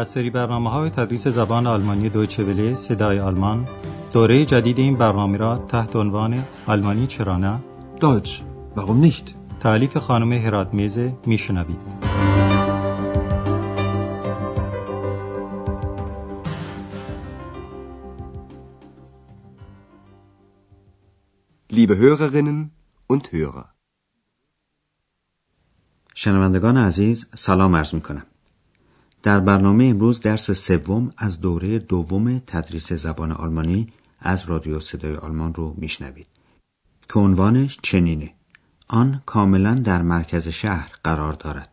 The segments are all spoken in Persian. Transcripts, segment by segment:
از سری برنامه‌های تدریس زبان آلمانی دویچه وله صدای آلمان، دوره جدید این برنامه را تحت عنوان آلمانی چرا نه؟ Deutsch warum nicht؟ تألیف خانم هراتمیز میشنوید. Liebe Hörerinnen und Hörer. شنوندگان عزیز سلام عرض می‌کنم. در برنامه امروز درس سوم از دوره دوم تدریس زبان آلمانی از رادیو صدای آلمان رو میشنوید که عنوانش چنینه. آن کاملا در مرکز شهر قرار دارد.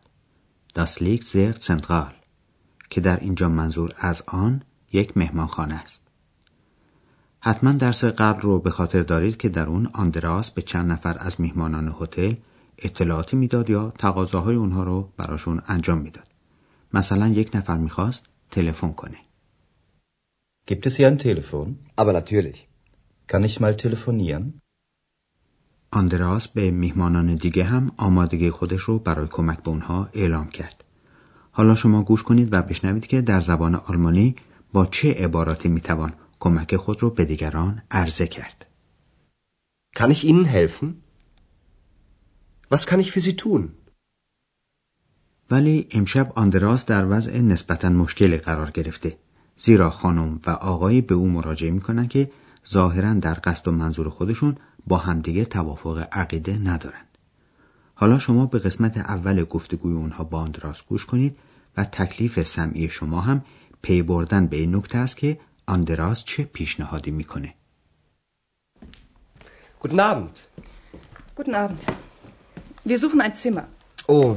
Das liegt sehr zentral که در اینجا منظور از آن یک مهمانخانه است. حتما درس قبل رو به خاطر دارید که در اون آندراس به چند نفر از میهمانان هتل اطلاعاتی میداد یا تقاضاهای اونها رو براشون انجام میداد. مثلا یک نفر میخواست تلفن کنه. Gibt es hier ein Telefon? Aber natürlich. Kann ich mal telefonieren? آندراس به میهمانان دیگه هم آمادگی خودش رو برای کمک به اونها اعلام کرد. حالا شما گوش کنید و بشنوید که در زبان آلمانی با چه عباراتی میتوان کمک خود رو به دیگران عرضه کرد. Kann ich Ihnen helfen? Was kann ich für Sie tun? ولی امشب آندراس در وضع نسبتاً مشکل قرار گرفته. زیرا خانم و آقای به او مراجعه می‌کنند که ظاهراً در قصد و منظور خودشون با همدیگه توافق عقیده ندارند. حالا شما به قسمت اول گفتگوی اونها با آندراس گوش کنید و تکلیف سمعی شما هم پی بردن به این نکته است که آندراس چه پیشنهادی میکنه. Guten Abend. Guten Abend. Wir suchen ein Zimmer. Oh,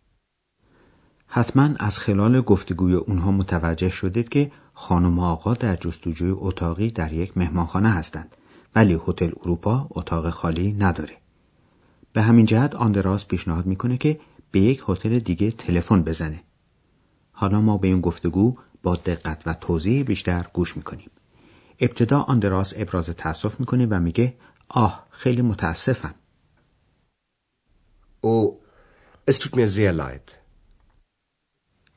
حتما از خلال گفتگوی اونها متوجه شدید که خانم و آقا در جستجوی اتاقی در یک مهمانخانه هستند ولی هتل اروپا اتاق خالی نداره. به همین جهت آندراس پیشنهاد میکنه که به یک هتل دیگه تلفن بزنه. حالا ما به این گفتگو با دقت و توضیح بیشتر گوش میکنیم. ابتدا آندراس ابراز تأسف میکنه و میگه آه خیلی متاسفم. او es tut mir sehr leid.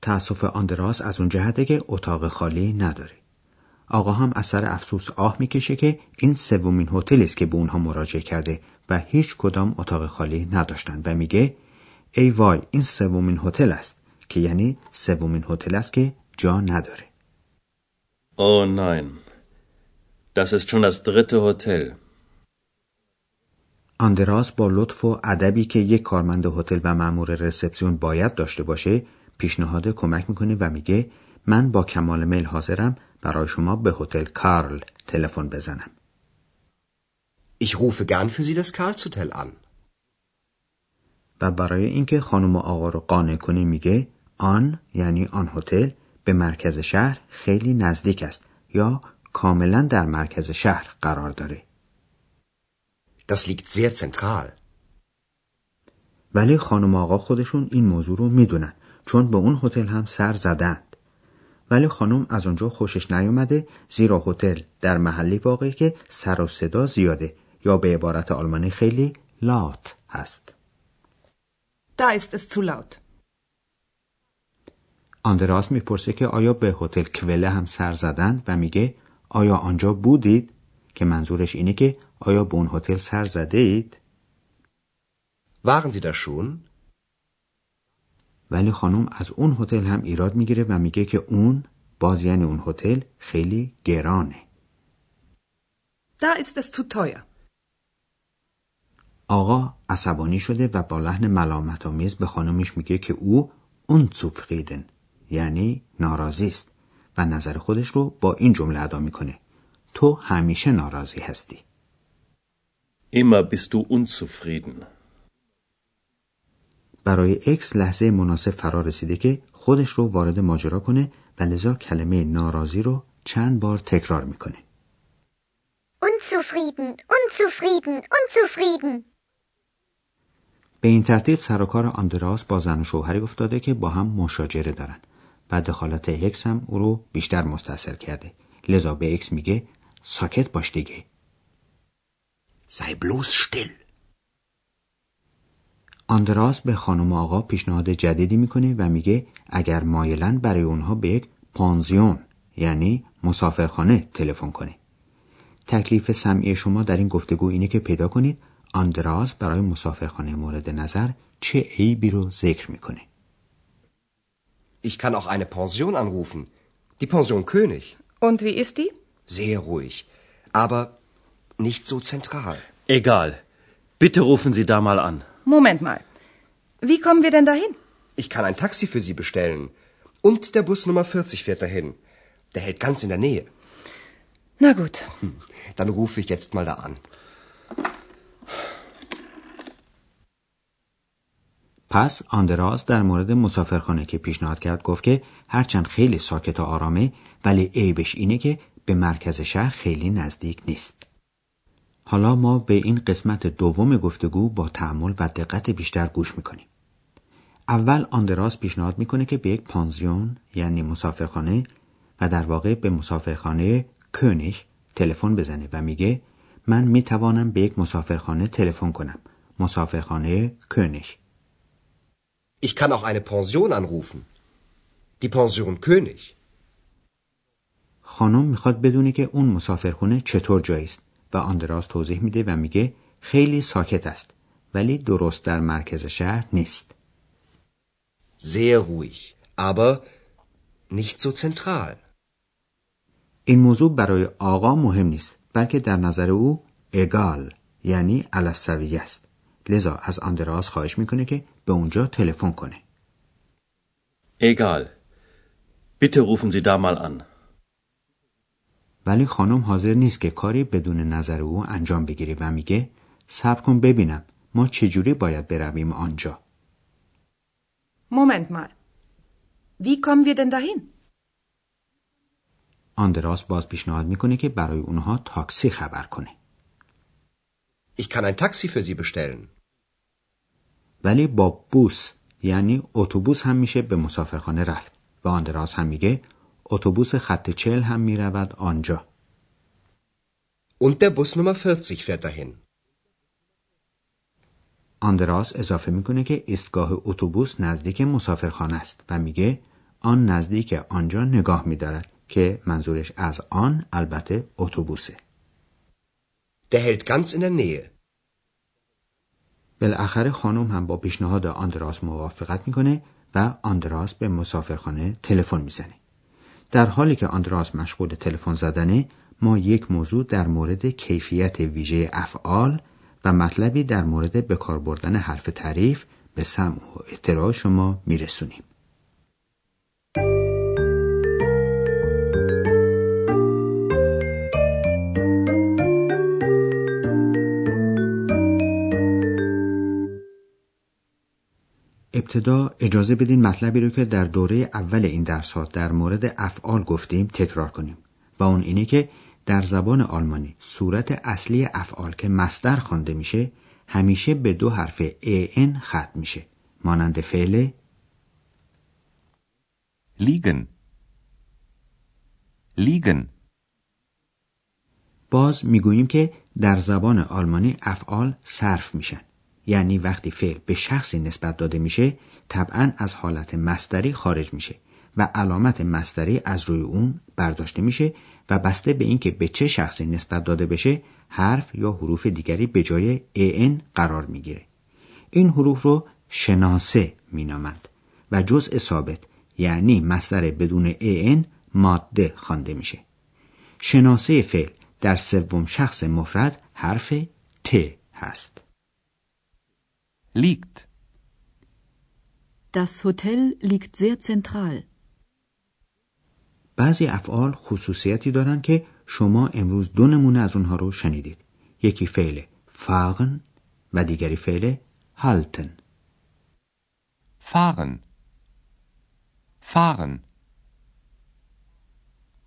تأسف آندراس از اون جهته که اتاق خالی نداره. آقا هم از سر افسوس آه میکشه که این سومین هتل است که به اونها مراجعه کرده و هیچ کدام اتاق خالی نداشتن و میگه ای وای این سومین هتل است که یعنی سومین هتل است که جا نداره. او ناین. Das ist schon das dritte Hotel. آندراس با لطف و ادبی که یک کارمند هتل و مأمور رسپسیون باید داشته باشه، پیشنهاد کمک میکنه و میگه من با کمال میل حاضرم برای شما به هتل کارل تلفن بزنم. Ich rufe gern für Sie das Karlshotel an. و برای اینکه خانم و آقا رو قانع کنه میگه آن یعنی آن هتل به مرکز شهر خیلی نزدیک است یا کاملا در مرکز شهر قرار داره. Das liegt sehr zentral. ولی خانم آقا خودشون این موضوع رو میدونن چون به اون هتل هم سر زدند. ولی خانم از اونجا خوشش نیومده زیرا هتل در محلی واقعی که سر و صدا زیاده یا به عبارت آلمانی خیلی لات هست. Da ist es zu laut. آندراس میپرسه که آیا به هتل کوله هم سر زدند و میگه آیا آنجا بودید؟ که منظورش اینه که آیا به اون هتل سر زده اید؟ waren Sie da schon؟ ولی خانم از اون هتل هم ایراد میگیره و میگه که اون باز یعنی اون هتل خیلی گرانه. da ist es zu teuer. آقا عصبانی شده و با لحن ملامت‌آمیز به خانمش میگه که او unzufrieden یعنی ناراضی است. و نظر خودش رو با این جمله ادا میکنه تو همیشه ناراضی هستی. Immer bist du unzufrieden. برای اکس لحظه مناسب فرار رسیده که خودش رو وارد ماجرا کنه و لذا کلمه ناراضی رو چند بار تکرار میکنه. unzufrieden, unzufrieden, unzufrieden. به این ترتیب سر و کار آندراس با زن و شوهری افتاده که با هم مشاجره دارن و دخالت اکس هم او رو بیشتر مستاصل کرده. لذا به اکس میگه ساکت باش دیگه. Sei bloß still. آندراس به خانم و آقا پیشنهاد جدیدی میکنه و میگه اگر مایلن برای اونها به یک پانزیون یعنی مسافرخانه تلفن کنه. تکلیف سمعی شما در این گفتگو اینه که پیدا کنید آندراس برای مسافرخانه مورد نظر چه عیبی رو ذکر میکنه. Ich kann auch eine Pension anrufen. Die Pension König. Und wie ist die? Sehr ruhig, aber nicht so zentral. Egal. Bitte rufen Sie da mal an. Moment mal. Wie kommen wir denn dahin? Ich kann ein Taxi für Sie bestellen. Und der Bus Nummer 40 fährt dahin. Der hält ganz in der Nähe. Na gut. Dann rufe ich jetzt mal da an. پس آندراس در مورد مسافرخانه که پیشنهاد کرد گفت که هرچند خیلی ساکت و آرامه ولی عیبش اینه که به مرکز شهر خیلی نزدیک نیست. حالا ما به این قسمت دوم گفتگو با تأمل و دقت بیشتر گوش میکنیم. اول آندراس پیشنهاد میکنه که به یک پانزیون یعنی مسافرخانه و در واقع به مسافرخانه کونیگ تلفن بزنه و میگه من میتوانم به یک مسافرخانه تلفن کنم. مسافرخانه کونیگ. Ich kann auch eine Pension anrufen. Die Pension König. خانم میخواد بدونه که اون مسافرخونه چطور جایی است و آندراس توضیح میده و میگه خیلی ساکت است ولی درست در مرکز شهر نیست. Sehr ruhig, aber nicht so zentral. این موضوع برای آقا مهم نیست بلکه در نظر او egal یعنی علی‌السویه است. لذا از آندراس خواهش میکنه که به اونجا تلفن کنه. egal. Bitte rufen Sie da mal an. ولی خانم حاضر نیست که کاری بدون نظر او انجام بگیری و میگه صبر کن ببینم ما چجوری باید برویم آنجا. Moment mal. Wie kommen wir denn dahin? آندراس باز پیشنهاد میکنه که برای اونها تاکسی خبر کنه. Ich kann ein Taxi für Sie bestellen. ولی با بوس یعنی اتوبوس هم میشه به مسافرخانه رفت و آندراس هم میگه اتوبوس خط 40 هم میرود آنجا. Und der Bus Nummer 40 fährt dahin. آندراس اضافه میکنه که ایستگاه اتوبوس نزدیک مسافرخانه است و میگه آن نزدیک آنجا نگاه میدارد که منظورش از آن البته اتوبوسه. Der hält ganz in der Nähe. بالاخره خانم هم با پیشنهاد آندراس موافقت میکنه و آندراس به مسافرخانه تلفن میزنه. در حالی که آندراس مشغول تلفن زدنه ما یک موضوع در مورد کیفیت ویژه افعال و مطلبی در مورد به کار بردن حرف تعریف به سمع و اطلاع شما میرسونیم. ابتدا اجازه بدین مطلبی رو که در دوره اول این درس‌ها در مورد افعال گفتیم تکرار کنیم و اون اینه که در زبان آلمانی صورت اصلی افعال که مصدر خوانده میشه همیشه به دو حرف ان ختم میشه مانند فعل لیگن. لیگن باز میگوییم که در زبان آلمانی افعال صرف میشن یعنی وقتی فعل به شخصی نسبت داده میشه طبعاً از حالت مصدری خارج میشه و علامت مصدری از روی اون برداشته میشه و بسته به اینکه به چه شخصی نسبت داده بشه حرف یا حروف دیگری به جای ان قرار میگیره. این حروف رو شناسه مینامند و جزء ثابت یعنی مصدر بدون ان ماده خوانده میشه. شناسه فعل در سوم شخص مفرد حرف ت هست. liegt. Das Hotel liegt sehr zentral. بعضی افعال خصوصیتی دارن که شما امروز دو نمونه از اونها رو شنیدید. یکی فعل fahren و دیگری فعل halten. fahren. fahren.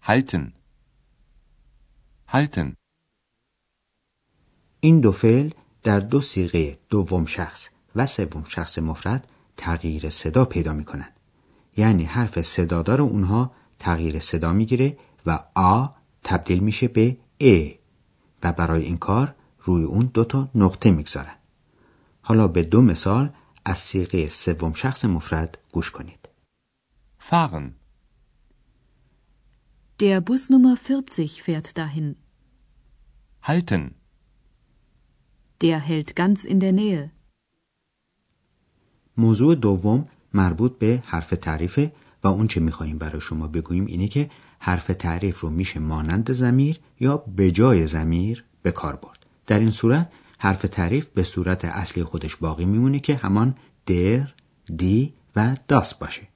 halten. halten. این دو فعل در دو صیغه دوم شخص و سوم شخص مفرد تغییر صدا پیدا میکنن. یعنی حرف صدادار اونها تغییر صدا میگیره و آ تبدیل میشه به ا و برای این کار روی اون دو تا نقطه میگذارن. حالا به دو مثال از صیغه سوم شخص مفرد گوش کنید. fahren. Der Bus Nummer 40 fährt dahin. halten. Der hält ganz in der Nähe. موضوع دوم مربوط به حرف تعریفه و اون چه می‌خوایم برای شما بگوییم اینه که حرف تعریف رو میشه مانند ضمیر یا به جای ضمیر به کار برد. در این صورت حرف تعریف به صورت اصلی خودش باقی میمونه که همان در، دی و داس باشه.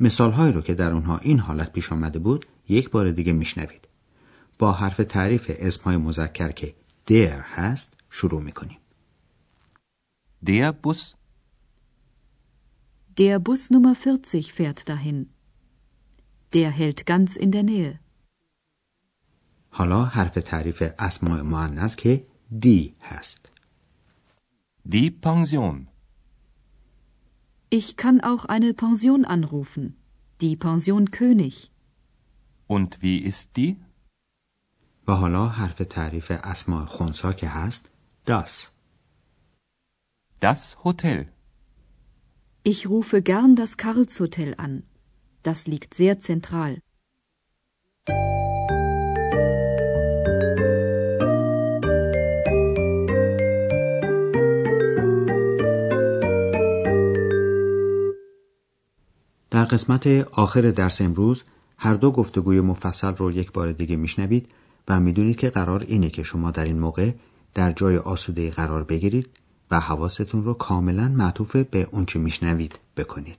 مثال‌هایی رو که در اونها این حالت پیش آمده بود یک بار دیگه میشنوید. با حرف تعریف اسم‌های مذکر که در هست شروع میکنیم. Der Bus. Der Bus Nummer 40 fährt dahin. Der hält ganz in der Nähe. حالا حرف تعریف اسماء مؤنث که دی هست. Die Pension. Ich kann auch eine Pension anrufen. Die Pension König. Und wie ist die? و حالا حرف تعریف اسماء خنثی که هست das. Das Hotel. Ich rufe gern das Karlshotel an. Das liegt sehr zentral. در قسمت آخر درس امروز هر دو گفتگوی مفصل رو یک بار دیگه میشنوید و میدونید که قرار اینه که شما در این موقع در جای آسوده قرار بگیرید و حواستون رو کاملا معطوف به اون چه میشنوید بکنید.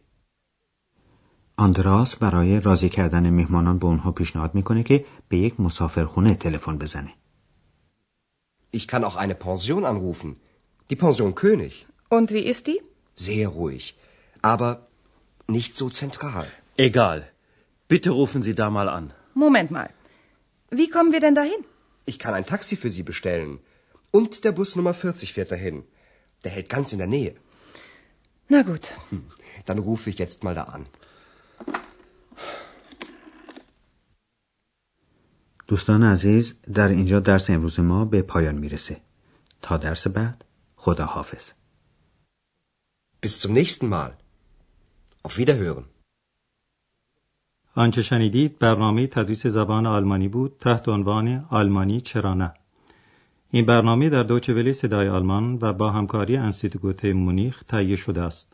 آندراس برای راضی کردن مهمانان به اونها پیشنهاد میکنه که به یک مسافرخونه تلفن بزنه. Ich kann auch eine Pension anrufen. Die Pension König. Und wie ist die? Sehr ruhig, aber nicht so zentral. Egal. Bitte rufen Sie da mal an. Moment mal. Wie kommen wir denn dahin? Ich kann ein Taxi für Sie bestellen. Und der Bus Nummer 40 fährt dahin. Der hält ganz in der Nähe. Na gut. Dann rufe ich jetzt mal da an. دوستان عزیز، در اینجا درس امروز ما به پایان میرسه. تا درس بعد، خدا حافظ. Bis zum nächsten Mal. Auf Wiederhören. آنچه شنیدید برنامه تدریس زبان آلمانی بود تحت عنوان آلمانی چرا نه. این برنامه در دویچه وله صدای آلمان و با همکاری انستیتوت گوته مونیخ تهیه شده است.